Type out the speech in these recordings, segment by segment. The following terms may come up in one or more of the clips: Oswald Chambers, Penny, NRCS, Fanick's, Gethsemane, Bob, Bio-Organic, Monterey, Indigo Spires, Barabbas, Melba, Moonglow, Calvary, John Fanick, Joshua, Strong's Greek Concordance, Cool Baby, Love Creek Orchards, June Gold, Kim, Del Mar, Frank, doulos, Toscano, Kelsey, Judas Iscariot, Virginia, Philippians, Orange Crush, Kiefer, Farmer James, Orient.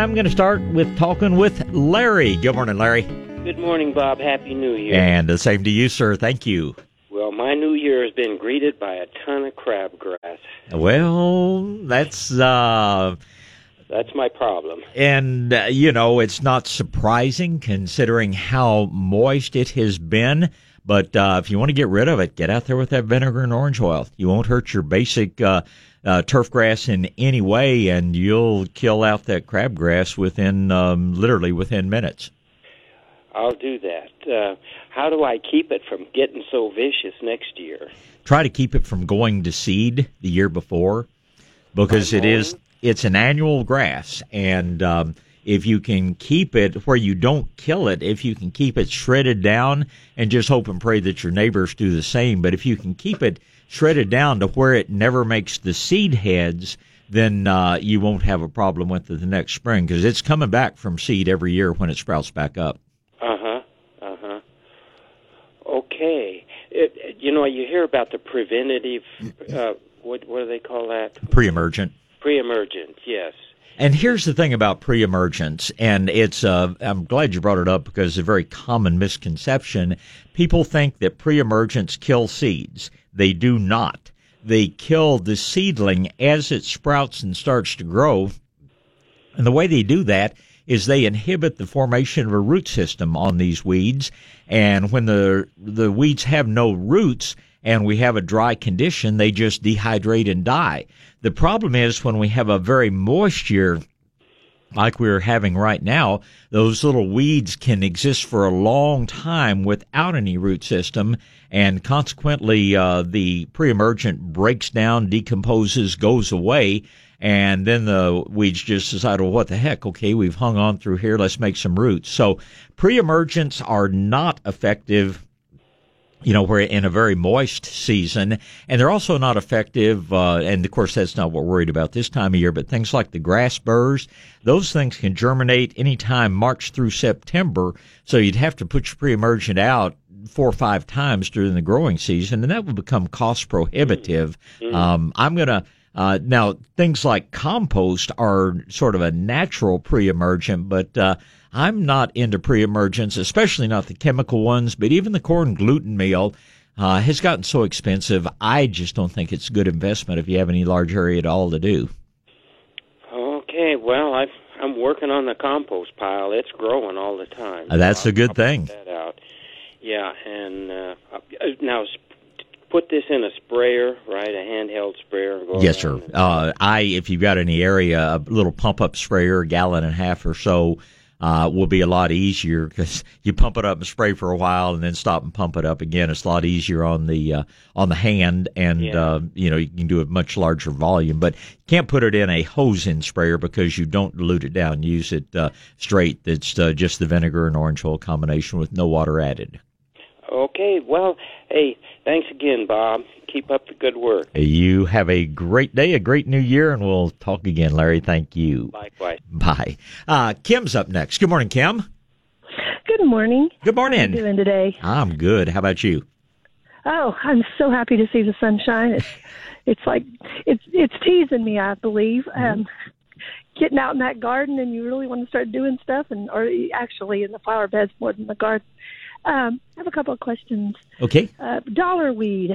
I'm going to start with talking with Larry. Good morning, Larry. Good morning, Bob. Happy New Year. And the same to you, sir. Thank you. Well, my new year has been greeted by a ton of crabgrass. Well, that's my problem. And, you know, it's not surprising considering how moist it has been. But if you want to get rid of it, get out there with that vinegar and orange oil. You won't hurt your basic turf grass in any way, and you'll kill out that crabgrass within literally within minutes. I'll do that. How do I keep it from getting so vicious next year? Try to keep it from going to seed the year before, because it's an annual grass, and if you can keep it where you don't kill it, if you can keep it shredded down, and just hope and pray that your neighbors do the same, but if you can keep it shredded down to where it never makes the seed heads, then you won't have a problem with it the next spring, because it's coming back from seed every year when it sprouts back up. Okay. You know, you hear about the preventative, what do they call that? Pre-emergent. Pre-emergent, yes. And here's the thing about pre-emergence, and it's I'm glad you brought it up because it's a very common misconception. People think that pre-emergence kills seeds. They do not. They kill the seedling as it sprouts and starts to grow. And the way they do that is they inhibit the formation of a root system on these weeds. And when the weeds have no roots and we have a dry condition, they just dehydrate and die. The problem is when we have a very moist year, like we're having right now, those little weeds can exist for a long time without any root system, and consequently the pre-emergent breaks down, decomposes, goes away, and then the weeds just decide, well, what the heck? Okay, we've hung on through here. Let's make some roots. So pre-emergents are not effective, you know, we're in a very moist season, and they're also not effective, and of course that's not what we're worried about this time of year, but things like the grass burrs, those things can germinate anytime March through September, so you'd have to put your pre-emergent out 4 or 5 times during the growing season, and that would become cost prohibitive. I'm going to now, things like compost are sort of a natural pre-emergent, but I'm not into pre-emergents, especially not the chemical ones, but even the corn gluten meal has gotten so expensive, I just don't think it's a good investment if you have any large area at all to do. Okay, well, I'm working on the compost pile. It's growing all the time. That's a good thing. Put that out. Yeah, and now put this in a sprayer, right? A handheld sprayer. Yes, sir. If you've got any area, a little pump-up sprayer, 1.5 gallons or so, will be a lot easier because you pump it up and spray for a while, and then stop and pump it up again. It's a lot easier on the hand, and you know, you can do a much larger volume. But you can't put it in a hose-in sprayer because you don't dilute it down. Use it straight. It's just the vinegar and orange oil combination with no water added. Okay, well, hey, thanks again, Bob. Keep up the good work. You have a great day, a great new year, and we'll talk again, Larry. Thank you. Likewise. Bye. Kim's up next. Good morning, Kim. Good morning. Good morning. How are you doing today? I'm good. How about you? Oh, I'm so happy to see the sunshine. It's like it's teasing me, I believe. Getting out in that garden, and you really want to start doing stuff, and or actually in the flower beds more than the garden. I have a couple of questions. Okay. Dollarweed. Is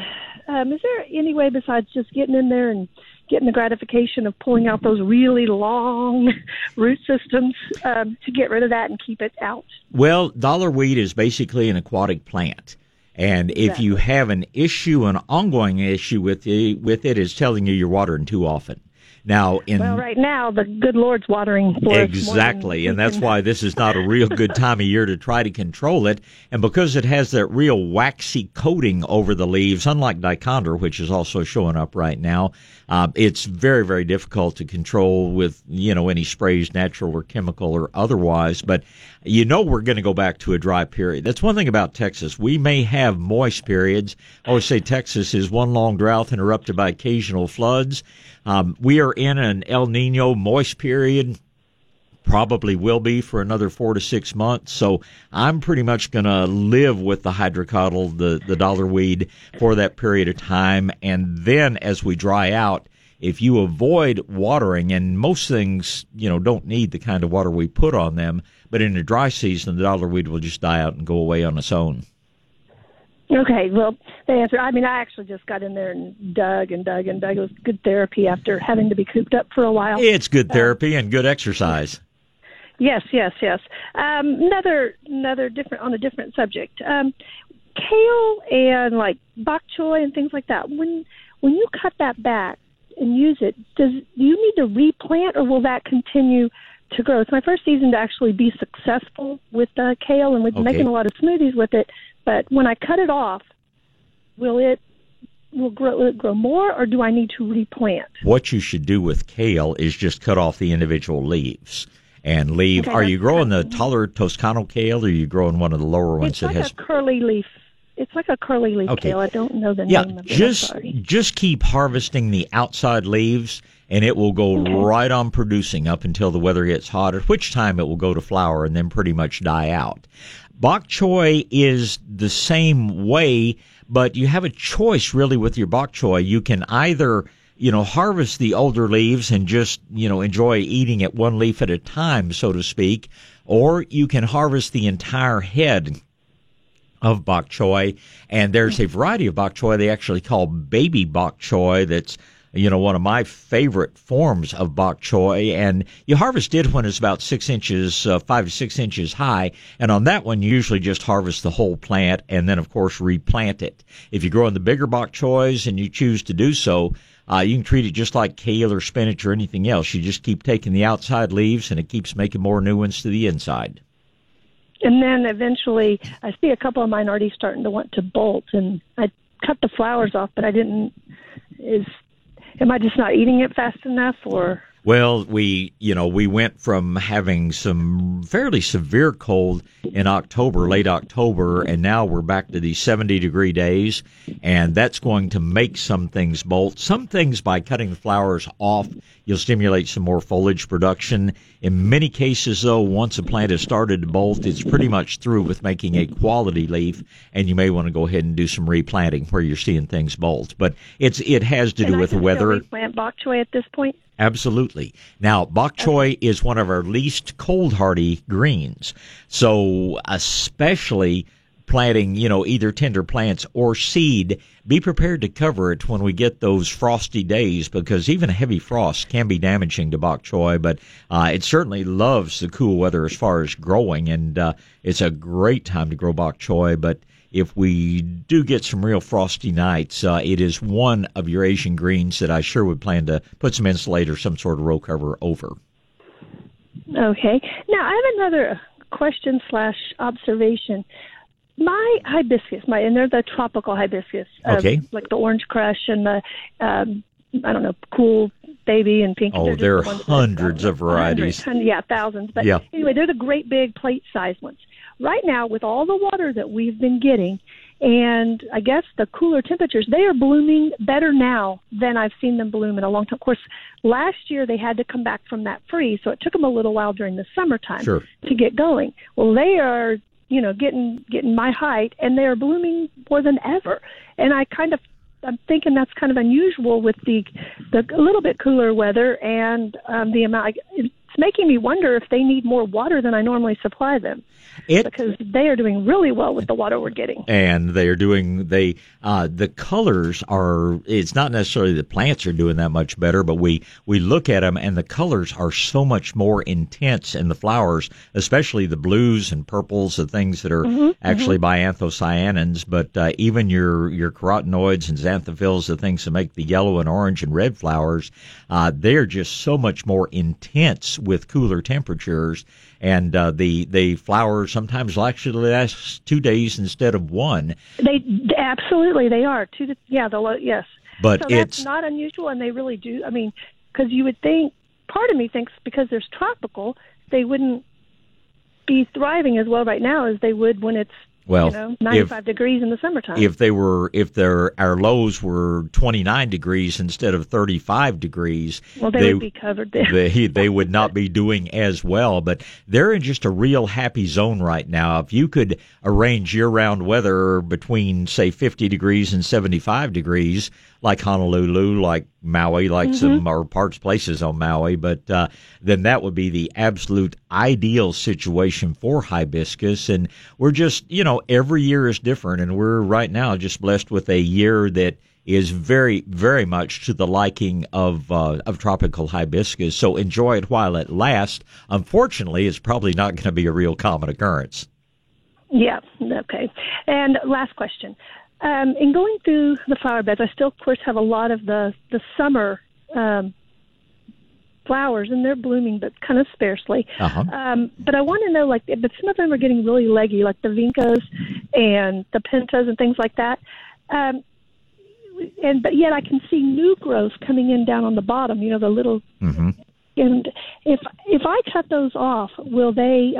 there any way besides just getting in there and getting the gratification of pulling out those really long root systems to get rid of that and keep it out? Well, dollarweed is basically an aquatic plant. And if you have an issue, an ongoing issue with it, it's telling you you're watering too often. Now, right now, the good Lord's watering for us. Exactly, and that's why this is not a real good time of year to try to control it. And because it has that real waxy coating over the leaves, unlike dichondra, which is also showing up right now, it's very, very difficult to control with, you know, any sprays, natural or chemical or otherwise. But you know we're going to go back to a dry period. That's one thing about Texas. We may have moist periods. I always say Texas is one long drought interrupted by occasional floods. We are in an El Nino moist period, probably will be for another 4 to 6 months. So I'm pretty much going to live with the hydrocotyl, the dollarweed, for that period of time. And then as we dry out, if you avoid watering, and most things, you know, don't need the kind of water we put on them, but in the dry season, the dollarweed will just die out and go away on its own. Okay, well, the answer, I mean, I actually just got in there and dug. It was good therapy after having to be cooped up for a while. It's good therapy and good exercise. Yes. Another different, on a different subject. Kale and like bok choy and things like that. When you cut that back and use it, do you need to replant, or will that continue to grow? It's my first season to actually be successful with kale, and we've been making a lot of smoothies with it. But when I cut it off, will it grow more, or do I need to replant? What you should do with kale is just cut off the individual leaves. And leave. Okay, are you growing the taller Toscano kale, or are you growing one of the lower ones that has? It's like a curly leaf. It's like a curly leaf kale. I don't know the name of it. Just keep harvesting the outside leaves, and it will go right on producing up until the weather gets hot, at which time it will go to flower and then pretty much die out. Bok choy is the same way, but you have a choice really with your bok choy. You can either harvest the older leaves and just, enjoy eating it one leaf at a time, so to speak, or you can harvest the entire head of bok choy. And there's a variety of bok choy they actually call baby bok choy that's, one of my favorite forms of bok choy. And you harvest it when it's about 6 inches, 5 to 6 inches high. And on that one, you usually just harvest the whole plant and then, of course, replant it. If you grow in the bigger bok choys and you choose to do so, you can treat it just like kale or spinach or anything else. You just keep taking the outside leaves, and it keeps making more new ones to the inside. And then eventually, I see a couple of mine already starting to want to bolt, and I cut the flowers off, but I didn't. Am I just not eating it fast enough, or? Well, we went from having some fairly severe cold in October, late October, and now we're back to these 70-degree days, and that's going to make some things bolt. Some things, by cutting the flowers off, you'll stimulate some more foliage production. In many cases, though, once a plant has started to bolt, it's pretty much through with making a quality leaf, and you may want to go ahead and do some replanting where you're seeing things bolt. But it has to do with the weather. Can I replant bok choy at this point? Absolutely. Now, bok choy is one of our least cold-hardy greens, so especially planting, either tender plants or seed, be prepared to cover it when we get those frosty days, because even a heavy frost can be damaging to bok choy, but it certainly loves the cool weather as far as growing, and it's a great time to grow bok choy, but if we do get some real frosty nights, it is one of your Asian greens that I sure would plan to put some insulator or some sort of row cover over. Okay. Now, I have another question / observation. My hibiscus, and they're the tropical hibiscus, like the Orange Crush and the, Cool Baby and Pink. Oh, there are hundreds of varieties. Thousands. But anyway, they're the great big plate-sized ones. Right now, with all the water that we've been getting, and I guess the cooler temperatures, they are blooming better now than I've seen them bloom in a long time. Of course, last year they had to come back from that freeze, so it took them a little while during the summertime to get going. Well, they are, getting my height, and they are blooming more than ever. And I'm thinking that's kind of unusual with the a little bit cooler weather, and the amount. It's making me wonder if they need more water than I normally supply them, because they are doing really well with the water we're getting. And they are doing, the colors are, it's not necessarily the plants are doing that much better, but we look at them and the colors are so much more intense in the flowers, especially the blues and purples, the things that are actually bianthocyanins, but even your carotenoids and xanthophylls, the things that make the yellow and orange and red flowers, they're just so much more intense with cooler temperatures, and the flowers sometimes will actually last 2 days instead of one. They are two. But so that's not unusual, and they really do. I mean, because you would think, part of me thinks because there's tropical, they wouldn't be thriving as well right now as they would when it's Well, you know, 95 degrees in the summertime. If our lows were 29 degrees instead of 35 degrees, well, they would be covered there. They would not be doing as well. But they're in just a real happy zone right now. If you could arrange year-round weather between, say, 50 degrees and 75 degrees, like Honolulu, like Maui, like some or parts places on Maui, but then that would be the absolute ideal situation for hibiscus. And we're just, you know, every year is different, and we're right now just blessed with a year that is very, very much to the liking of tropical hibiscus. So enjoy it while it lasts. Unfortunately, it's probably not going to be a real common occurrence. Yeah. Okay. And last question. In going through the flower beds, I still, of course, have a lot of the summer flowers, and they're blooming, but kind of sparsely. But I want to know, but some of them are getting really leggy, like the vincas and the pentas and things like that. But yet I can see new growth coming in down on the bottom. You know, the little. Mm-hmm. And if I cut those off, will they?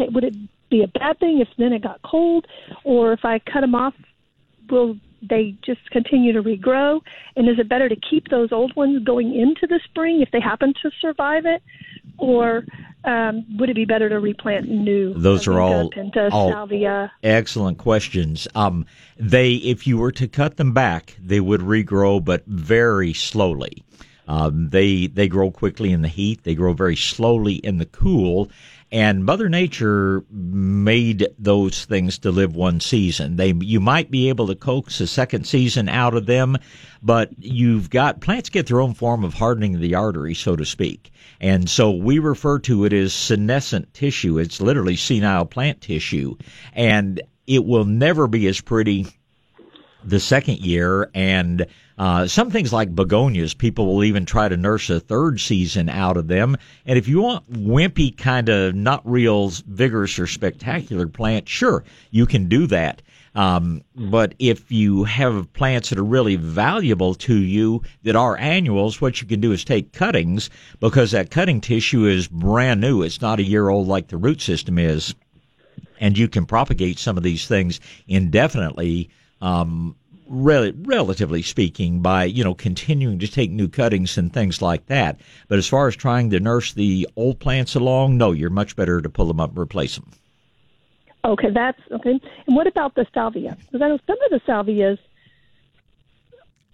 Would it be a bad thing if then it got cold, or if I cut them off? Will they just continue to regrow? And is it better to keep those old ones going into the spring if they happen to survive it? Or would it be better to replant new? Those are all salvia. Excellent questions. If you were to cut them back, they would regrow, but very slowly. They grow quickly in the heat. They grow very slowly in the cool. And Mother Nature made those things to live one season. You might be able to coax a second season out of them, but plants get their own form of hardening the artery, so to speak. And so we refer to it as senescent tissue. It's literally senile plant tissue. And it will never be as pretty the second year, and some things like begonias, people will even try to nurse a third season out of them. And if you want wimpy, kind of not real vigorous or spectacular plants, sure, you can do that. But if you have plants that are really valuable to you that are annuals, what you can do is take cuttings, because that cutting tissue is brand new. It's not a year old like the root system is. And you can propagate some of these things indefinitely, relatively speaking, by, you know, continuing to take new cuttings and things like that. But as far as trying to nurse the old plants along, no, you're much better to pull them up and replace them. Okay, that's okay. And what about the salvia? Because I know some of the salvias,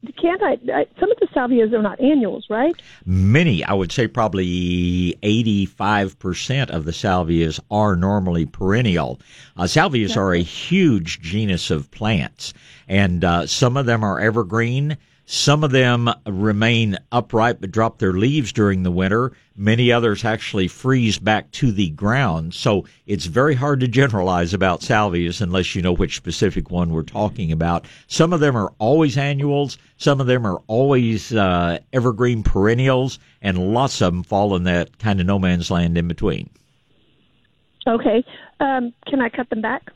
some of the salvias are not annuals, right? Many, I would say probably 85% of the salvias are normally perennial. Salvias are a huge genus of plants, and some of them are evergreen. Some of them remain upright but drop their leaves during the winter. Many others actually freeze back to the ground. So it's very hard to generalize about salvias unless you know which specific one we're talking about. Some of them are always annuals. Some of them are always evergreen perennials. And lots of them fall in that kind of no man's land in between. Okay. Can I cut them back?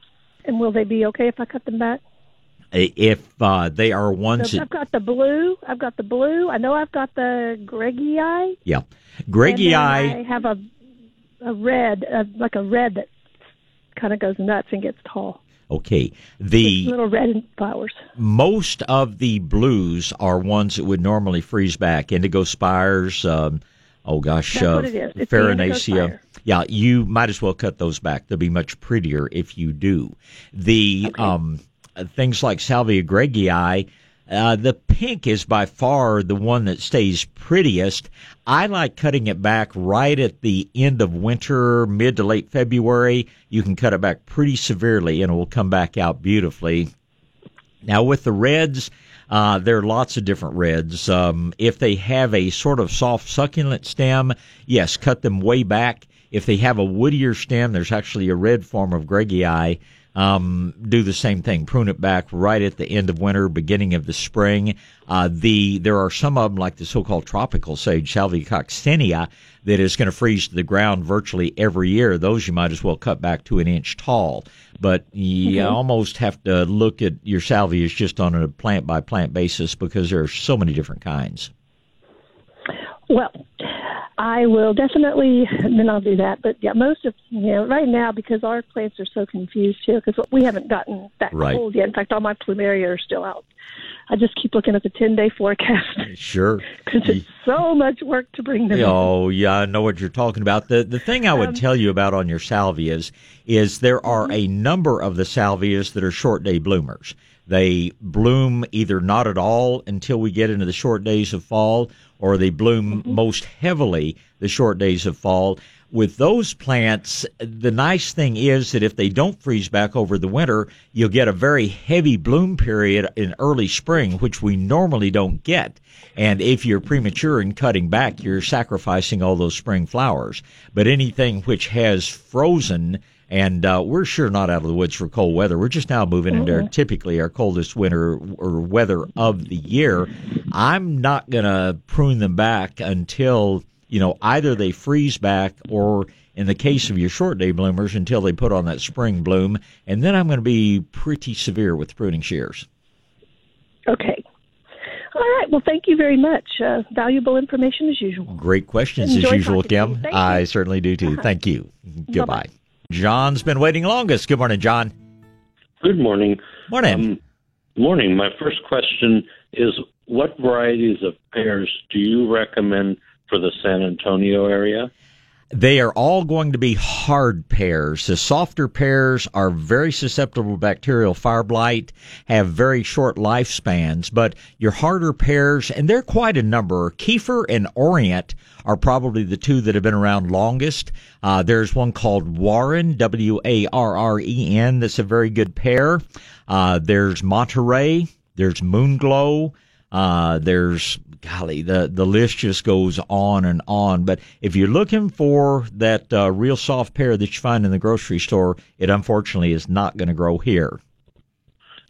And will they be okay if I cut them back? If they are ones... So I've got the blue. I know I've got the Greggii. Yeah. Greggii... I have a red, like a red that kind of goes nuts and gets tall. Okay. The little red flowers. Most of the blues are ones that would normally freeze back. Indigo Spires, Farinacea. Yeah, you might as well cut those back. They'll be much prettier if you do. Things like Salvia Greggii, the pink is by far the one that stays prettiest. I like cutting it back right at the end of winter, mid to late February. You can cut it back pretty severely, and it will come back out beautifully. Now, with the reds, there are lots of different reds. If they have a sort of soft succulent stem, yes, cut them way back. If they have a woodier stem, there's actually a red form of Greggii. Do the same thing. Prune it back right at the end of winter, beginning of the spring. There are some of them, like the so-called tropical sage, Salvia Coccinea, that is going to freeze to the ground virtually every year. Those you might as well cut back to an inch tall. But you almost have to look at your salvias just on a plant-by-plant basis because there are so many different kinds. Well, I will definitely, then I'll do that. But yeah, most of, right now, because our plants are so confused here, because we haven't gotten that cold yet. In fact, all my plumeria are still out. I just keep looking at the 10-day forecast. Sure. Because it's so much work to bring them in. Oh, yeah, I know what you're talking about. The thing I would tell you about on your salvias is there are a number of the salvias that are short-day bloomers. They bloom either not at all until we get into the short days of fall, or they bloom most heavily the short days of fall. With those plants, the nice thing is that if they don't freeze back over the winter, you'll get a very heavy bloom period in early spring, which we normally don't get. And if you're premature in cutting back, you're sacrificing all those spring flowers. But anything which has frozen, and we're sure not out of the woods for cold weather. We're just now moving into typically our coldest winter or weather of the year. I'm not going to prune them back until, either they freeze back or, in the case of your short-day bloomers, until they put on that spring bloom. And then I'm going to be pretty severe with pruning shears. Okay. All right. Well, thank you very much. Valuable information as usual. Great questions as usual, Kim. I certainly do, too. Thank you. Goodbye. Bye-bye. John's been waiting longest. Good morning, John. Good morning. Morning. Morning. My first question is, what varieties of pears do you recommend for the San Antonio area? They are all going to be hard pears. The softer pears are very susceptible to bacterial fire blight, have very short lifespans, but your harder pears, and there are quite a number, Kiefer and Orient are probably the two that have been around longest. There's one called Warren, W-A-R-R-E-N, that's a very good pear. There's Monterey, there's Moonglow, there's, the list just goes on and on. But if you're looking for that real soft pear that you find in the grocery store, it unfortunately is not going to grow here.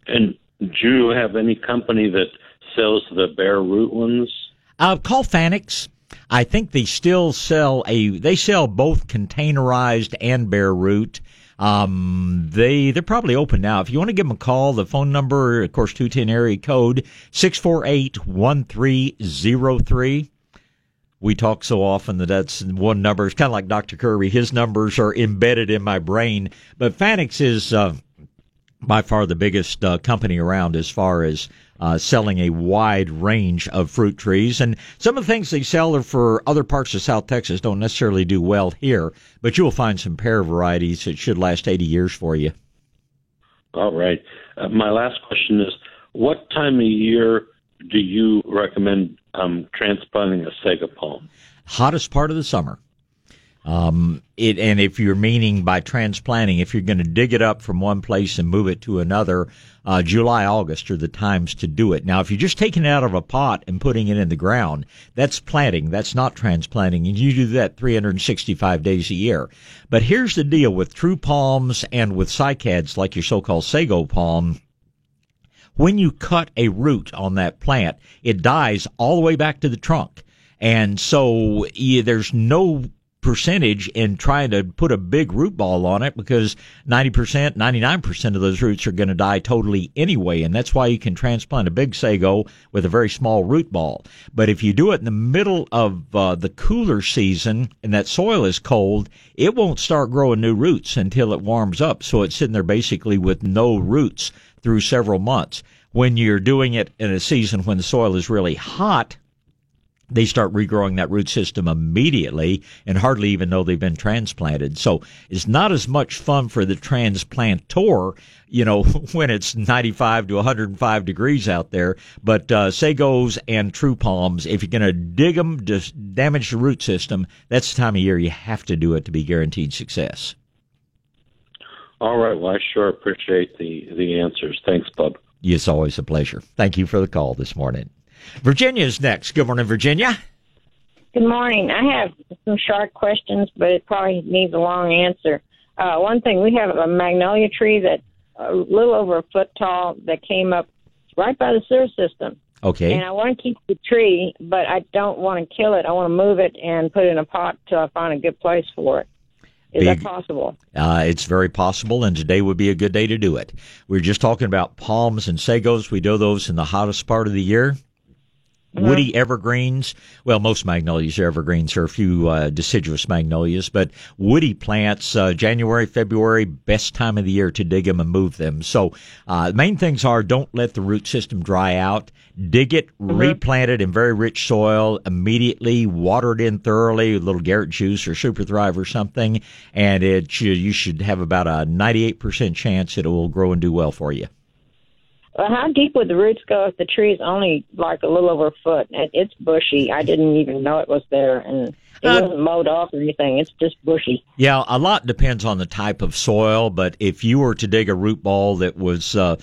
And do you have any company that sells the bare root ones? Call Fanick's. I think they still sell they sell both containerized and bare root. They're probably open now. If you want to give them a call, the phone number, of course, 210 area code 648-1303. We talk so often that that's one number. It's kind of like Dr. Kirby. His numbers are embedded in my brain. But Fanick's is by far the biggest company around as far as selling a wide range of fruit trees. And some of the things they sell are for other parts of South Texas don't necessarily do well here, but you'll find some pear varieties that should last 80 years for you. All right. My last question is, what time of year do you recommend transplanting a sago palm? Hottest part of the summer. And if you're meaning by transplanting, if you're going to dig it up from one place and move it to another, July, August are the times to do it. Now, if you're just taking it out of a pot and putting it in the ground, that's planting. That's not transplanting. And you do that 365 days a year. But here's the deal with true palms and with cycads like your so-called sago palm. When you cut a root on that plant, it dies all the way back to the trunk. And so there's no percentage in trying to put a big root ball on it because 90%, 99% of those roots are going to die totally anyway. And that's why you can transplant a big sago with a very small root ball. But if you do it in the middle of the cooler season and that soil is cold, it won't start growing new roots until it warms up. So it's sitting there basically with no roots through several months. When you're doing it in a season when the soil is really hot, they start regrowing that root system immediately and hardly even know they've been transplanted. So it's not as much fun for the transplantor, when it's 95 to 105 degrees out there. But sagos and true palms, if you're going to dig them, just damage the root system, that's the time of year you have to do it to be guaranteed success. All right. Well, I sure appreciate the answers. Thanks, Bob. It's always a pleasure. Thank you for the call this morning. Virginia's next. Good morning, Virginia. Good morning. I have some short questions, but it probably needs a long answer. One thing, we have a magnolia tree that's a little over a foot tall that came up right by the sewer system. Okay. And I want to keep the tree, but I don't want to kill it. I want to move it and put it in a pot till I find a good place for it. Is that possible? It's very possible, and today would be a good day to do it. We were just talking about palms and sagos. We do those in the hottest part of the year. woody evergreens. Well, most magnolias are evergreens. There are a few deciduous magnolias, but woody plants, January, February, best time of the year to dig them and move them. So the main things are don't let the root system dry out. Dig it, replant it in very rich soil immediately, water it in thoroughly, a little Garrett Juice or Super Thrive or something, and it you should have about a 98% chance it will grow and do well for you. Well, how deep would the roots go if the tree is only like a little over a foot? It's bushy. I didn't even know it was there, and it wasn't mowed off or anything. It's just bushy. Yeah, a lot depends on the type of soil, but if you were to dig a root ball that was, a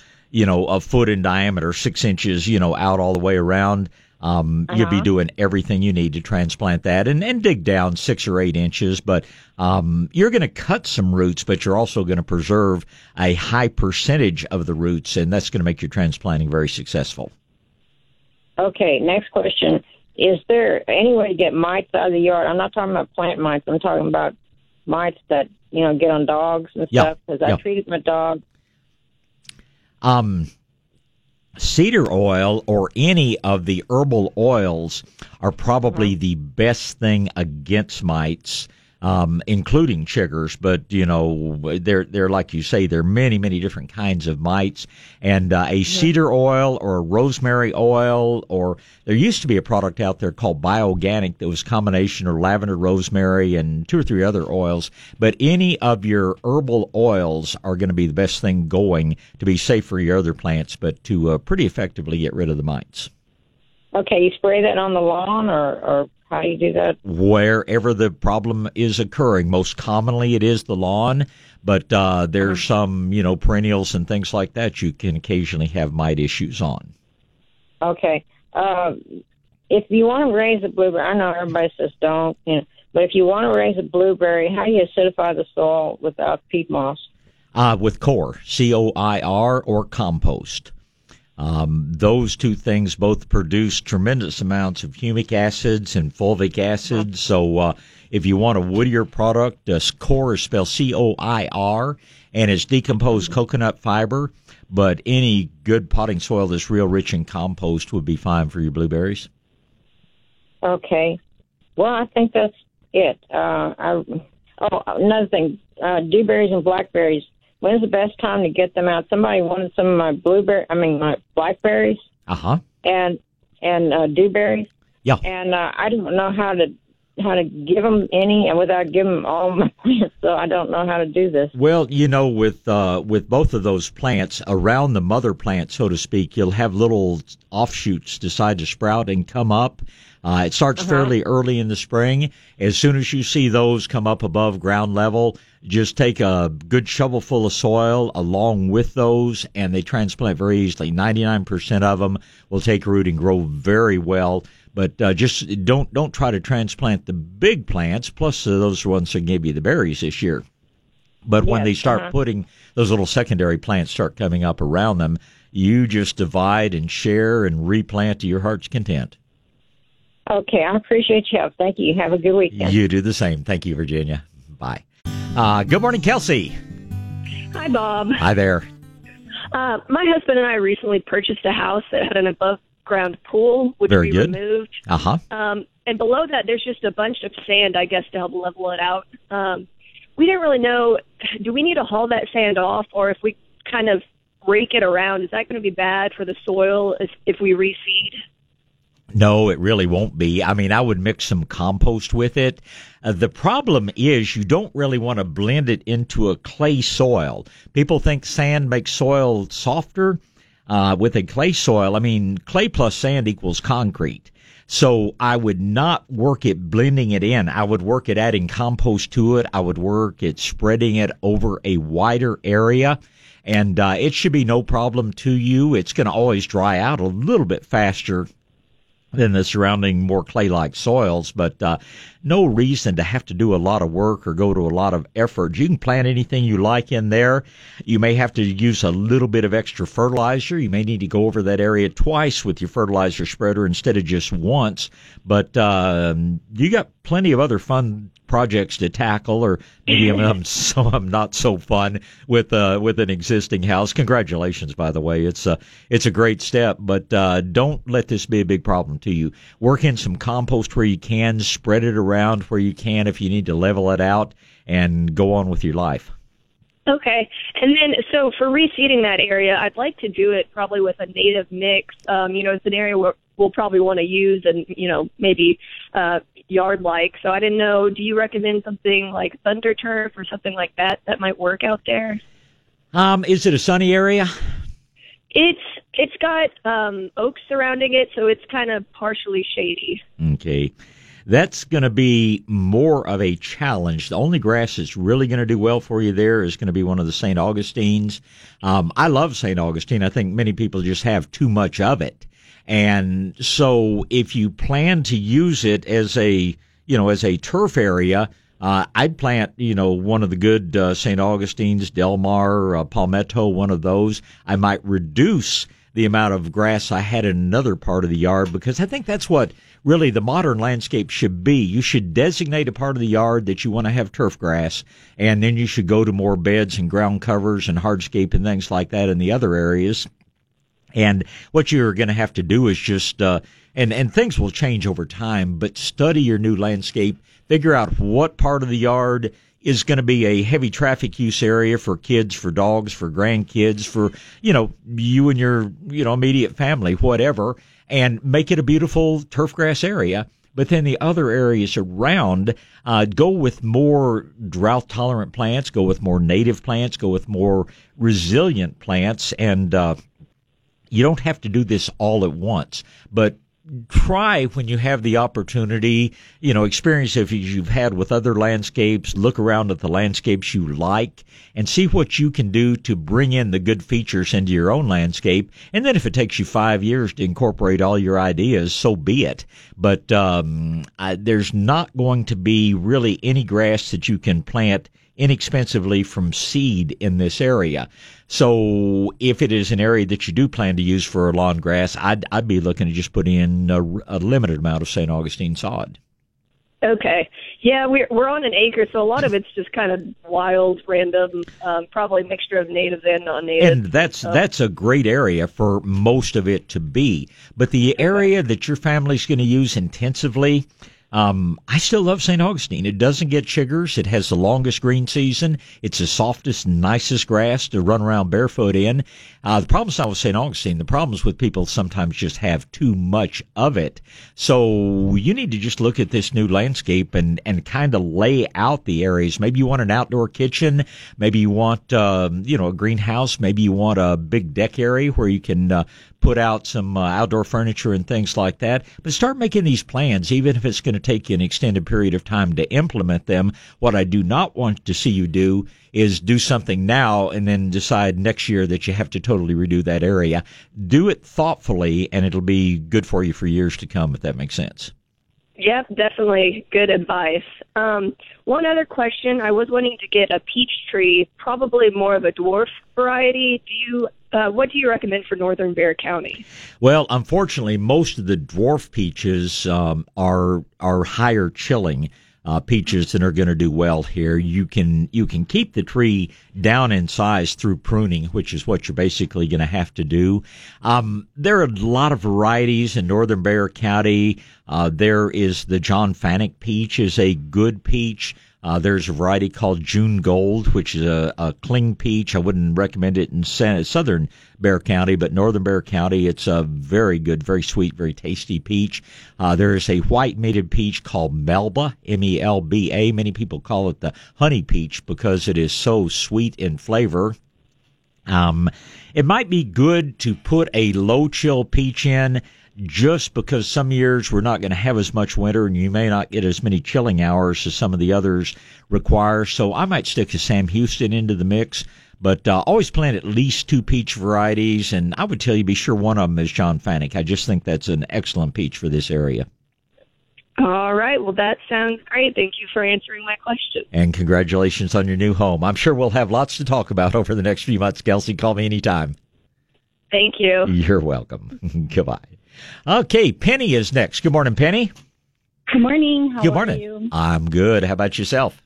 foot in diameter, 6 inches, out all the way around, you'd be doing everything you need to transplant that and dig down 6 or 8 inches. But you're going to cut some roots, but you're also going to preserve a high percentage of the roots, and that's going to make your transplanting very successful. Okay, next question. Is there any way to get mites out of the yard? I'm not talking about plant mites. I'm talking about mites that, get on dogs and stuff, because I treated my dog. Cedar oil or any of the herbal oils are probably the best thing against mites, including chiggers. But, they're like you say, there are many, many different kinds of mites. And a cedar oil or a rosemary oil, or there used to be a product out there called Bio-Organic that was a combination of lavender, rosemary, and 2 or 3 other oils. But any of your herbal oils are going to be the best thing going to be safe for your other plants, but to pretty effectively get rid of the mites. Okay, you spray that on the lawn or how do you do that? Wherever the problem is occurring. Most commonly it is the lawn, but there's some, perennials and things like that you can occasionally have mite issues on. Okay. If you want to raise a blueberry, I know everybody says don't, but if you want to raise a blueberry, how do you acidify the soil without peat moss? With coir, C-O-I-R, or compost. Those two things both produce tremendous amounts of humic acids and fulvic acids. So if you want a woodier product, coir is spelled C-O-I-R, and it's decomposed coconut fiber. But any good potting soil that's real rich in compost would be fine for your blueberries. Okay. Well, I think that's it. Another thing, dewberries and blackberries. When's the best time to get them out? Somebody wanted some of my blackberries. And dewberries. Yeah. And I don't know how to give them any, and without giving them all my plants, so I don't know how to do this. Well, with both of those plants, around the mother plant, so to speak, you'll have little offshoots decide to sprout and come up. It starts fairly early in the spring. As soon as you see those come up above ground level, just take a good shovelful of soil along with those, and they transplant very easily. 99% of them will take root and grow very well. But just don't try to transplant the big plants. Plus, those are ones that gave you the berries this year. But when they start putting those little secondary plants start coming up around them, you just divide and share and replant to your heart's content. Okay, I appreciate your help. Thank you. Have a good weekend. You do the same. Thank you, Virginia. Bye. Good morning, Kelsey. Hi, Bob. Hi there. My husband and I recently purchased a house that had an above-ground pool, which we removed. And below that, there's just a bunch of sand, I guess, to help level it out. We didn't really know, do we need to haul that sand off, or if we kind of rake it around, is that going to be bad for the soil if we reseed? No, it really won't be. I mean, I would mix some compost with it. The problem is you don't really want to blend it into a clay soil. People think sand makes soil softer. With a clay soil, I mean, clay plus sand equals concrete. So I would not work at blending it in. I would work at adding compost to it. I would work at spreading it over a wider area. And it should be no problem to you. It's going to always dry out a little bit faster than the surrounding more clay-like soils, but no reason to have to do a lot of work or go to a lot of effort. You can plant anything you like in there. You may have to use a little bit of extra fertilizer. You may need to go over that area twice with your fertilizer spreader instead of just once, but you got plenty of other fun projects to tackle, or maybe some of them not so fun with an existing house. Congratulations, by the way. It's a great step, but don't let this be a big problem to you. Work in some compost where you can, spread it around where you can if you need to level it out, and go on with your life. Okay. And then, so for reseeding that area, I'd like to do it probably with a native mix. It's an area where we'll probably want to use and, maybe yard-like. So I didn't know, do you recommend something like Thunder Turf or something like that that might work out there? Is it a sunny area? It's got oaks surrounding it, so it's kind of partially shady. Okay. That's going to be more of a challenge. The only grass that's really going to do well for you there is going to be one of the St. Augustines. I love St. Augustine. I think many people just have too much of it. And so if you plan to use it as a turf area, I'd plant, one of the good St. Augustines, Del Mar, Palmetto, one of those. I might reduce the amount of grass I had in another part of the yard, because I think that's what really the modern landscape should be. You should designate a part of the yard that you want to have turf grass, and then you should go to more beds and ground covers and hardscape and things like that in the other areas. And what you're going to have to do is just, and things will change over time, but study your new landscape, figure out what part of the yard is going to be a heavy traffic use area for kids, for dogs, for grandkids, for, you and your, immediate family, whatever, and make it a beautiful turf grass area. But then the other areas around, go with more drought-tolerant plants, go with more native plants, go with more resilient plants, and you don't have to do this all at once, but try when you have the opportunity, experience if you've had with other landscapes, look around at the landscapes you like and see what you can do to bring in the good features into your own landscape. And then if it takes you 5 years to incorporate all your ideas, so be it. But there's not going to be really any grass that you can plant inexpensively from seed in this area. So if it is an area that you do plan to use for lawn grass, I'd be looking to just put in a limited amount of St. Augustine sod. Okay. Yeah, we're on an acre, so a lot of it's just kind of wild, random, probably a mixture of natives and non-natives. And that's a great area for most of it to be. But the area that your family's going to use intensively, I still love St. Augustine. It doesn't get chiggers. It has the longest green season. It's the softest, nicest grass to run around barefoot in. The problem's not with St. Augustine. The problem's with people sometimes just have too much of it. So you need to just look at this new landscape and kind of lay out the areas. Maybe you want an outdoor kitchen. Maybe you want, a greenhouse. Maybe you want a big deck area where you can, put out some outdoor furniture and things like that. But start making these plans, even if it's going to take you an extended period of time to implement them. What I do not want to see you do is do something now and then decide next year that you have to totally redo that area. Do it thoughtfully, and it'll be good for you for years to come, if that makes sense. Yep, definitely good advice. One other question. I was wanting to get a peach tree, probably more of a dwarf variety. What do you recommend for northern Bexar County? Well, unfortunately, most of the dwarf peaches are higher chilling peaches that are going to do well here. You can keep the tree down in size through pruning, which is what you're basically going to have to do. There are a lot of varieties in northern Bexar County. There is the John Fanick peach is a good peach. There's a variety called June Gold, which is a cling peach. I wouldn't recommend it in southern Bexar County, but northern Bexar County, it's a very good, very sweet, very tasty peach. There is a white-meated peach called Melba, M-E-L-B-A. Many people call it the honey peach because it is so sweet in flavor. It might be good to put a low-chill peach in, just because some years we're not going to have as much winter and you may not get as many chilling hours as some of the others require. So I might stick a Sam Houston into the mix, but always plant at least two peach varieties. And I would tell you, be sure one of them is John Fanick. I just think that's an excellent peach for this area. All right. Well, that sounds great. Thank you for answering my question. And congratulations on your new home. I'm sure we'll have lots to talk about over the next few months. Kelsey, call me anytime. Thank you. You're welcome. Goodbye. Okay, Penny is next. Good morning, Penny. Good morning. How are you? I'm good. How about yourself?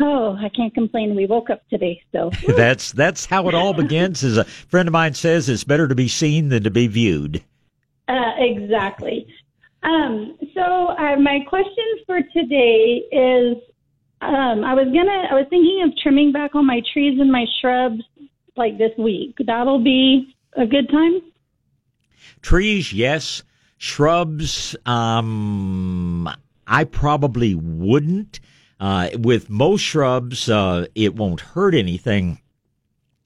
Oh, I can't complain. We woke up today, so that's how it all begins. As a friend of mine says, it's better to be seen than to be viewed. Exactly. So my question for today is, I was thinking of trimming back all my trees and my shrubs like this week. That'll be a good time. Trees, yes. Shrubs, I probably wouldn't. With most shrubs, it won't hurt anything.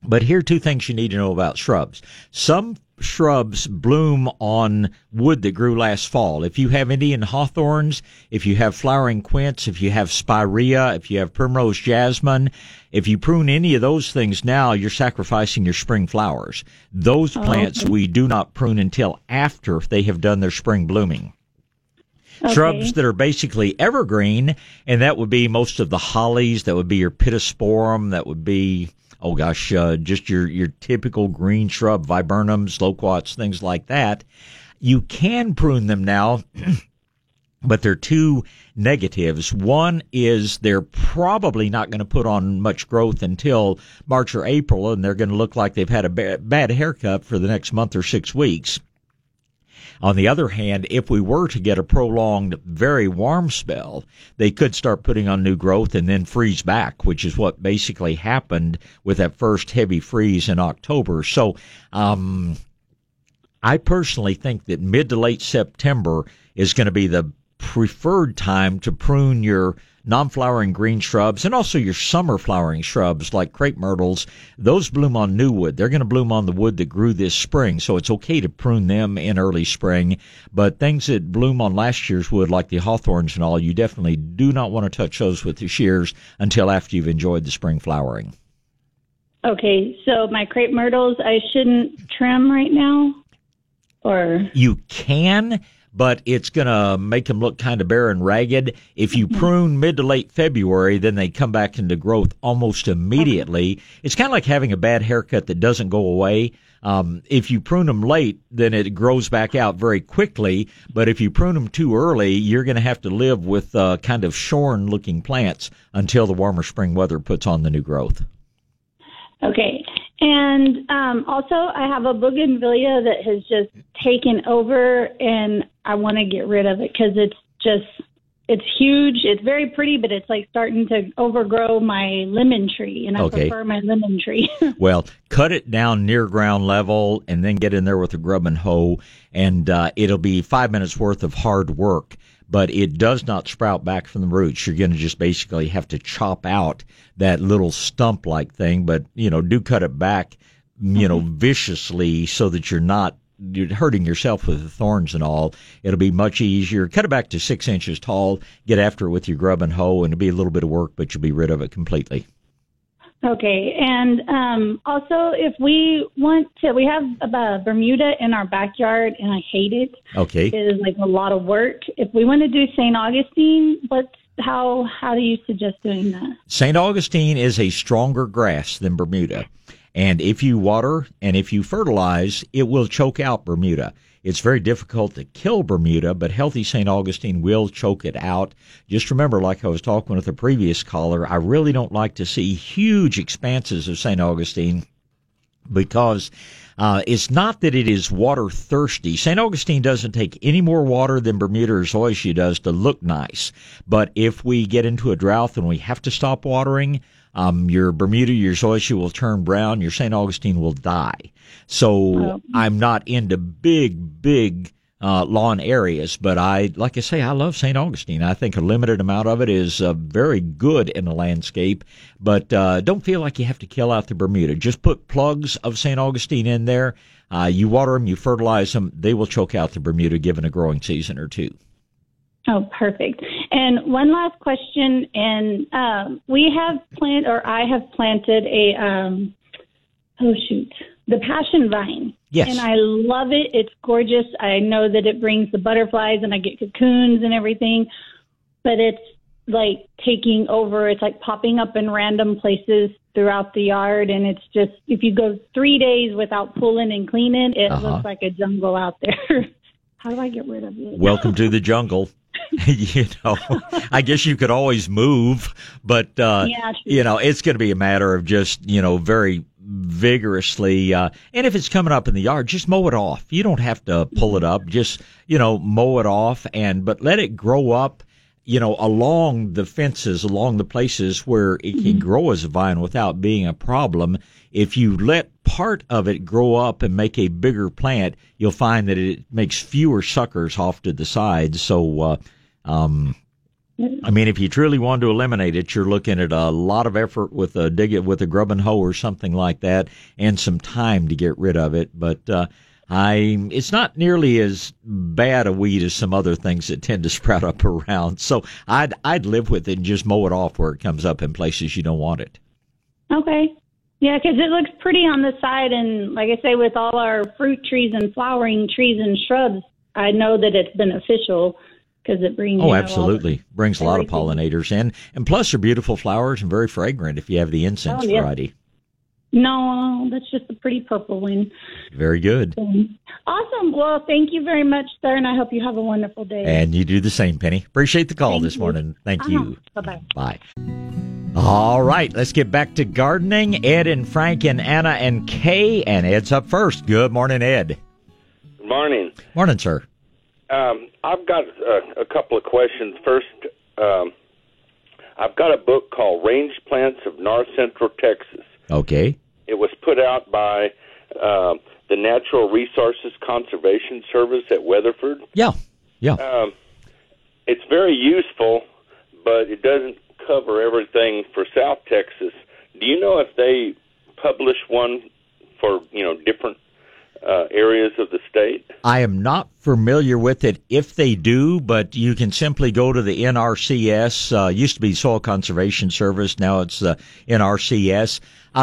But here are two things you need to know about shrubs. Some shrubs bloom on wood that grew last fall. If you have Indian hawthorns, if you have flowering quince, if you have spirea, if you have primrose jasmine, if you prune any of those things now, you're sacrificing your spring flowers. Those plants we do not prune until after they have done their spring blooming. Okay. Shrubs that are basically evergreen, and that would be most of the hollies, that would be your pittosporum, that would be, just your typical green shrub, viburnums, loquats, things like that. You can prune them now, but there are two negatives. One is they're probably not going to put on much growth until March or April, and they're going to look like they've had a bad haircut for the next month or 6 weeks. On the other hand, if we were to get a prolonged, very warm spell, they could start putting on new growth and then freeze back, which is what basically happened with that first heavy freeze in October. So I personally think that mid to late September is going to be the preferred time to prune your non-flowering green shrubs and also your summer flowering shrubs like crepe myrtles. Those bloom on new wood. They're going to bloom on the wood that grew this spring, so it's okay to prune them in early spring. But things that bloom on last year's wood, like the hawthorns and all, you definitely do not want to touch those with the shears until after you've enjoyed the spring flowering. Okay, so my crepe myrtles, I shouldn't trim right now? Or you can, but it's going to make them look kind of bare and ragged. If you prune mid to late February, then they come back into growth almost immediately. Okay. It's kind of like having a bad haircut that doesn't go away. If you prune them late, then it grows back out very quickly. But if you prune them too early, you're going to have to live with kind of shorn-looking plants until the warmer spring weather puts on the new growth. Okay. And also, I have a bougainvillea that has just taken over, and I want to get rid of it because it's huge. It's very pretty, but it's like starting to overgrow my lemon tree, and I prefer my lemon tree. Well, cut it down near ground level and then get in there with a grub and hoe, and it'll be 5 minutes worth of hard work. But it does not sprout back from the roots. You're going to just basically have to chop out that little stump-like thing. But, do cut it back, viciously so that you're not hurting yourself with the thorns and all. It'll be much easier. Cut it back to 6 inches tall. Get after it with your grub and hoe, and it'll be a little bit of work, but you'll be rid of it completely. Okay. And also, if we have a Bermuda in our backyard, and I hate it. Okay. It is like a lot of work. If we want to do St. Augustine, how do you suggest doing that? St. Augustine is a stronger grass than Bermuda. And if you water and if you fertilize, it will choke out Bermuda. It's very difficult to kill Bermuda, but healthy St. Augustine will choke it out. Just remember, like I was talking with a previous caller, I really don't like to see huge expanses of St. Augustine because it's not that it is water thirsty. St. Augustine doesn't take any more water than Bermuda or Zoysia does to look nice. But if we get into a drought and we have to stop watering, your Bermuda, your Zoysia will turn brown, your St. Augustine will die. So I'm not into big lawn areas, but I love St. Augustine. I think a limited amount of it is very good in a landscape, but don't feel like you have to kill out the Bermuda. Just put plugs of St. Augustine in there. You water them, you fertilize them, they will choke out the Bermuda given a growing season or two. Oh, perfect. And one last question. And I have planted a, the passion vine. Yes. And I love it. It's gorgeous. I know that it brings the butterflies and I get cocoons and everything, but it's like taking over. It's like popping up in random places throughout the yard. And it's just, if you go 3 days without pulling and cleaning, it looks like a jungle out there. How do I get rid of it? Welcome to the jungle. You know, I guess you could always move, but, yeah, you know, it's going to be a matter of just, you know, very vigorously. And if it's coming up in the yard, just mow it off. You don't have to pull it up. Just, you know, mow it off but let it grow up, you know, along the fences, along the places where it can grow as a vine without being a problem. If you let part of it grow up and make a bigger plant, you'll find that it makes fewer suckers off to the side. So, I mean, if you truly want to eliminate it, you're looking at a lot of effort with a dig it with a grub and hoe or something like that, and some time to get rid of it. But it's not nearly as bad a weed as some other things that tend to sprout up around. So I'd live with it and just mow it off where it comes up in places you don't want it. Okay. Yeah, because it looks pretty on the side, and like I say, with all our fruit trees and flowering trees and shrubs, I know that it's beneficial because it brings. Oh, absolutely, brings a lot of pollinators in, and plus, they're beautiful flowers and very fragrant if you have the incense variety. No, that's just a pretty purple one. Very good. Awesome. Well, thank you very much, sir, and I hope you have a wonderful day. And you do the same, Penny. Appreciate the call this morning. Thank you. Bye-bye. Bye. All right, let's get back to gardening. Ed and Frank and Anna and Kay, and Ed's up first. Good morning, Ed. Good morning. Morning, sir. I've got a couple of questions. First, I've got a book called Range Plants of North Central Texas. Okay. It was put out by the Natural Resources Conservation Service at Weatherford. Yeah, yeah. It's very useful, but it doesn't cover everything for South Texas. Do you know if they publish one for, you know, different areas of the state? I am not familiar with it if they do, but you can simply go to the NRCS. Used to be Soil Conservation Service. Now it's the NRCS.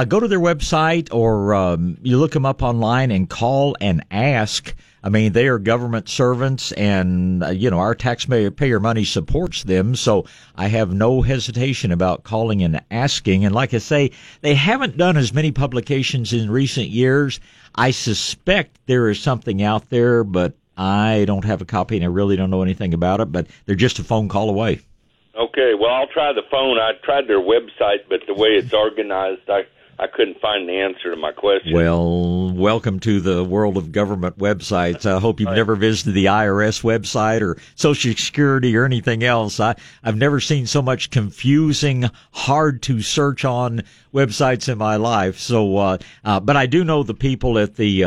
Go to their website or you look them up online and call and ask. I mean, they are government servants, and, you know, our taxpayer money supports them, so I have no hesitation about calling and asking. And like I say, they haven't done as many publications in recent years. I suspect there is something out there, but I don't have a copy, and I really don't know anything about it, but they're just a phone call away. Okay, well, I'll try the phone. I tried their website, but the way it's organized, I couldn't find the answer to my question. Well, welcome to the world of government websites. I hope you've never visited the IRS website or Social Security or anything else. I've never seen so much confusing, hard to search on websites in my life. So, but I do know the people at the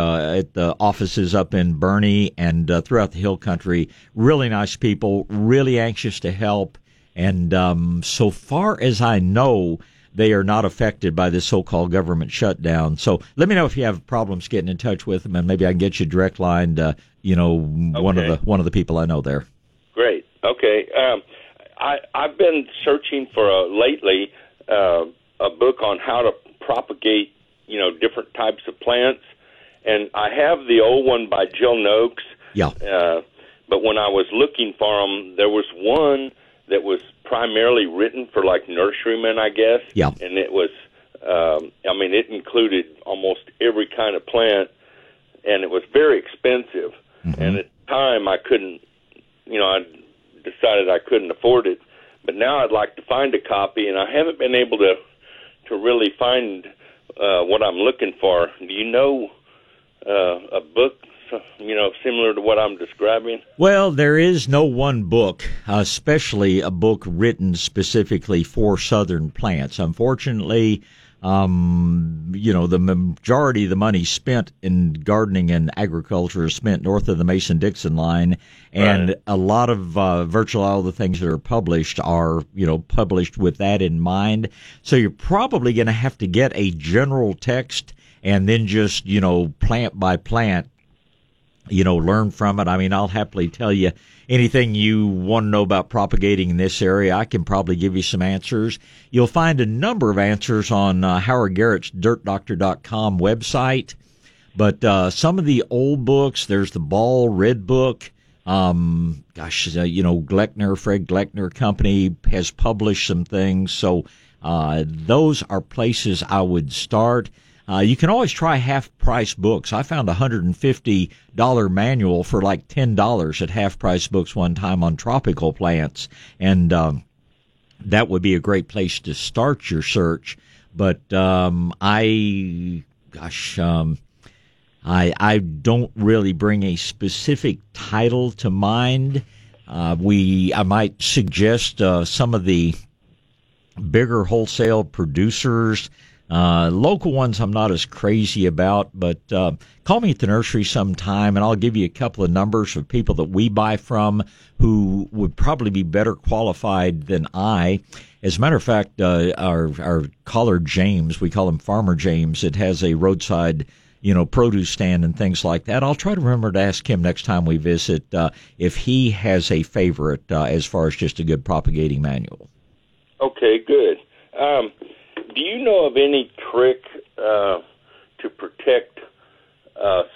offices up in Bernie and throughout the Hill Country. Really nice people, really anxious to help. And so far as I know, they are not affected by this so-called government shutdown. So let me know if you have problems getting in touch with them, and maybe I can get you direct line to, you know, one of the people I know there. Great. Okay. I've been searching for a book on how to propagate, you know, different types of plants, and I have the old one by Jill Noakes. Yeah. But when I was looking for them, there was one that was primarily written for, like, nurserymen, I guess. Yeah. And it was, I mean, it included almost every kind of plant, and it was very expensive. Mm-hmm. And at the time, I couldn't, you know, I decided I couldn't afford it. But now I'd like to find a copy, and I haven't been able to really find what I'm looking for. Do you know a book, you know, similar to what I'm describing? Well, there is no one book, especially a book written specifically for southern plants. Unfortunately, you know, the majority of the money spent in gardening and agriculture is spent north of the Mason-Dixon line, and a lot of virtually all the things that are published are, you know, published with that in mind. So you're probably going to have to get a general text and then just, you know, plant by plant, you know, learn from it. I mean, I'll happily tell you anything you want to know about propagating in this area. I can probably give you some answers. You'll find a number of answers on Howard Garrett's dirtdoctor.com website. But some of the old books, there's the Ball Red Book. You know, Gleckner, Fred Gleckner Company has published some things. So those are places I would start. You can always try half-price books. I found a $150 manual for like $10 at half-price books one time on tropical plants, and that would be a great place to start your search. But I don't really bring a specific title to mind. I might suggest some of the bigger wholesale producers. Local ones I'm not as crazy about, but call me at the nursery sometime, and I'll give you a couple of numbers of people that we buy from who would probably be better qualified than I. As a matter of fact, our caller James, we call him Farmer James, it has a roadside produce stand and things like that. I'll try to remember to ask him next time we visit if he has a favorite as far as just a good propagating manual. Okay, good. Do you know of any trick to protect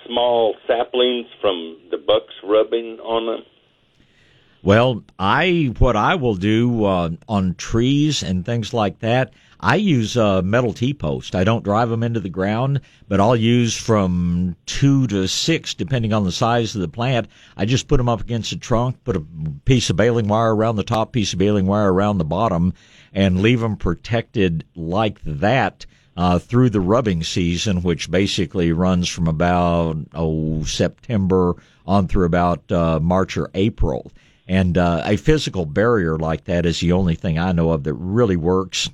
small saplings from the bugs rubbing on them? Well, what I will do on trees and things like that, I use a metal T-post. I don't drive them into the ground, but I'll use from 2 to 6, depending on the size of the plant. I just put them up against the trunk, put a piece of baling wire around the top, piece of baling wire around the bottom, and leave them protected like that through the rubbing season, which basically runs from about September on through about March or April. And a physical barrier like that is the only thing I know of that really works.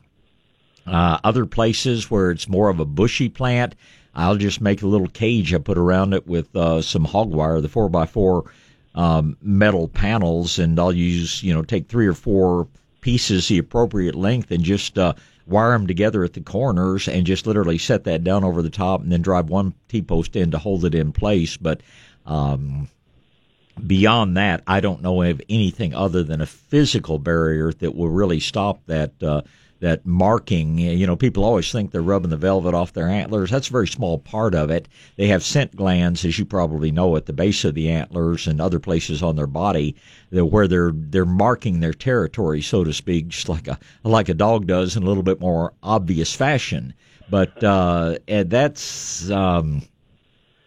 Other places where it's more of a bushy plant, I'll just make a little cage I put around it with some hog wire, the 4x4 metal panels, and I'll use, take 3 or 4 pieces the appropriate length and just wire them together at the corners and just literally set that down over the top and then drive one T-post in to hold it in place. But beyond that, I don't know of anything other than a physical barrier that will really stop that marking. People always think they're rubbing the velvet off their antlers. That's a very small part of it. They have scent glands, as you probably know, at the base of the antlers and other places on their body where they're marking their territory, so to speak, just like a dog does in a little bit more obvious fashion. But that's about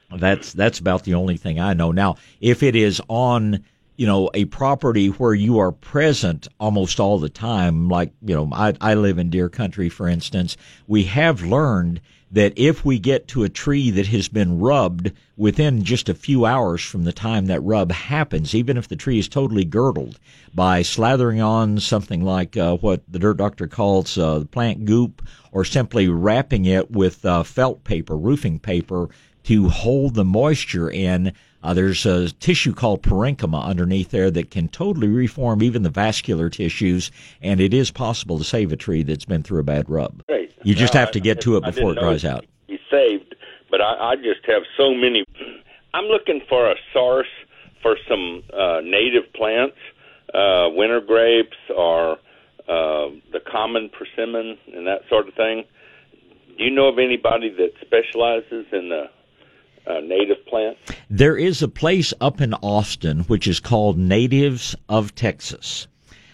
the only thing I know. Now, if it is on a property where you are present almost all the time, like, I live in deer country, for instance, we have learned that if we get to a tree that has been rubbed within just a few hours from the time that rub happens, even if the tree is totally girdled, by slathering on something like what the dirt doctor calls plant goop, or simply wrapping it with felt paper, roofing paper, to hold the moisture in, there's a tissue called parenchyma underneath there that can totally reform even the vascular tissues, and it is possible to save a tree that's been through a bad rub. Great. You just have to get to it before it dries out. You saved, but I just have so many. I'm looking for a source for some native plants, winter grapes or the common persimmon and that sort of thing. Do you know of anybody that specializes in the native plant? There is a place up in Austin which is called Natives of Texas.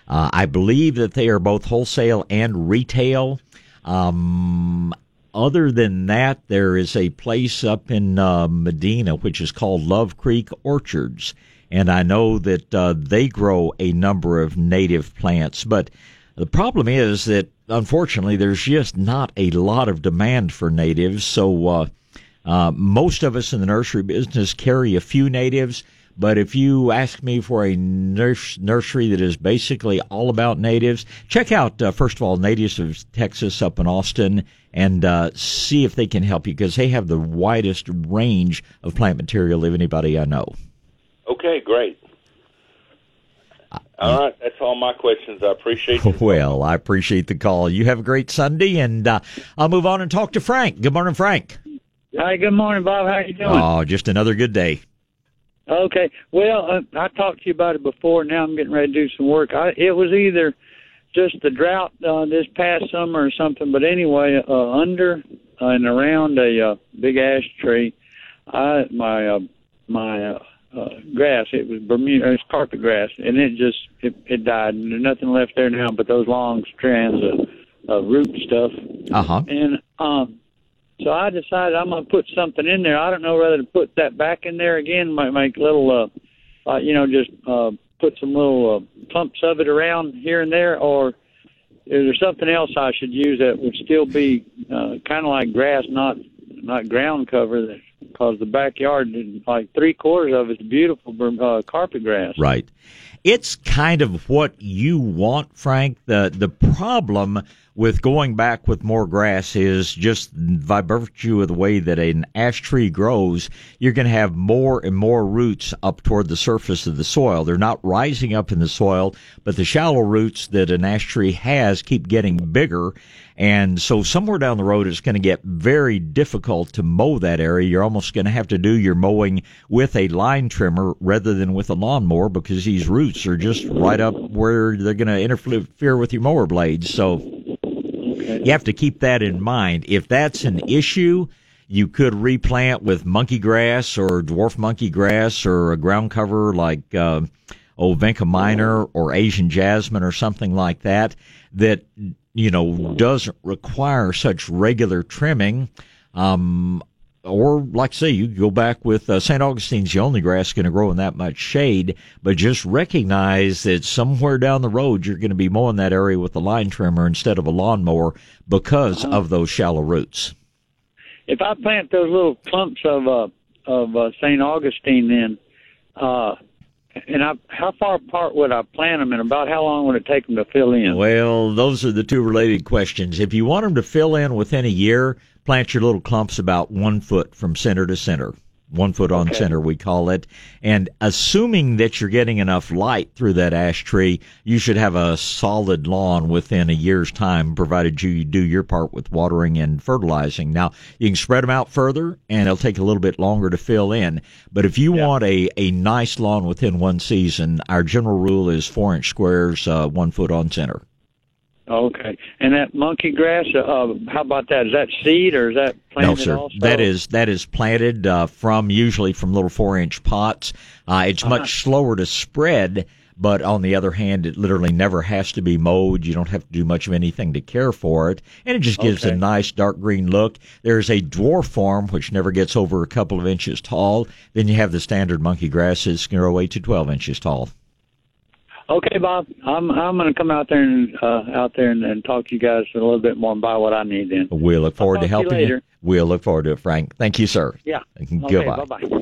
I believe that they are both wholesale and retail. Other than that, there is a place up in Medina which is called Love Creek Orchards, and I know that they grow a number of native plants. But the problem is that, unfortunately, there's just not a lot of demand for natives, so most of us in the nursery business carry a few natives, but if you ask me for a nursery that is basically all about natives, check out, first of all, Natives of Texas up in Austin, and see if they can help you, because they have the widest range of plant material of anybody I know. Okay, great. All right, that's all my questions. I appreciate it. Well, I appreciate the call. You have a great Sunday, and I'll move on and talk to Frank. Good morning, Frank. Hi, good morning, Bob. How you doing? Oh, just another good day. Okay. Well, I talked to you about it before. Now I'm getting ready to do some work. It was either just the drought this past summer or something, but anyway, under and around a big ash tree, my grass. It was Bermuda. It's carpet grass, and it died, and there's nothing left there now but those long strands of root stuff. Uh huh. And So I decided I'm going to put something in there. I don't know whether to put that back in there again, make little, put some little pumps of it around here and there, or is there something else I should use that would still be kind of like grass, not ground cover? Because the backyard, like 3/4 of it's beautiful carpet grass. Right. It's kind of what you want, Frank. The problem with going back with more grass is just by virtue of the way that an ash tree grows, you're going to have more and more roots up toward the surface of the soil. They're not rising up in the soil, but the shallow roots that an ash tree has keep getting bigger. And so somewhere down the road, it's going to get very difficult to mow that area. You're almost going to have to do your mowing with a line trimmer rather than with a lawnmower, because these roots are just right up where they're going to interfere with your mower blades. So you have to keep that in mind. If that's an issue, you could replant with monkey grass or dwarf monkey grass or a ground cover like vinca minor or Asian jasmine or something like that that, you know, doesn't require such regular trimming. Or, like I say, you go back with St. Augustine's the only grass going to grow in that much shade, but just recognize that somewhere down the road you're going to be mowing that area with a line trimmer instead of a lawnmower because of those shallow roots. If I plant those little clumps of St. Augustine, then how far apart would I plant them, and about how long would it take them to fill in? Well, those are the two related questions. If you want them to fill in within a year, plant your little clumps about 1 foot from center to center. 1 foot on center, we call it. And assuming that you're getting enough light through that ash tree, you should have a solid lawn within a year's time, provided you do your part with watering and fertilizing. Now, you can spread them out further, and it'll take a little bit longer to fill in. But if you want a nice lawn within one season, our general rule is 4-inch squares, 1 foot on center. Okay. And that monkey grass, how about that? Is that seed or is that planted? No, sir. Also? That is planted usually from little 4-inch pots. It's much slower to spread, but on the other hand, it literally never has to be mowed. You don't have to do much of anything to care for it, and it just gives a nice dark green look. There's a dwarf form, which never gets over a couple of inches tall. Then you have the standard monkey grasses, can grow 8 to 12 inches tall. Okay, Bob, I'm going to come out there and talk to you guys a little bit more about what I need then. We'll look forward to helping you. We'll look forward to it, Frank. Thank you, sir. Yeah. Goodbye. Okay, bye-bye.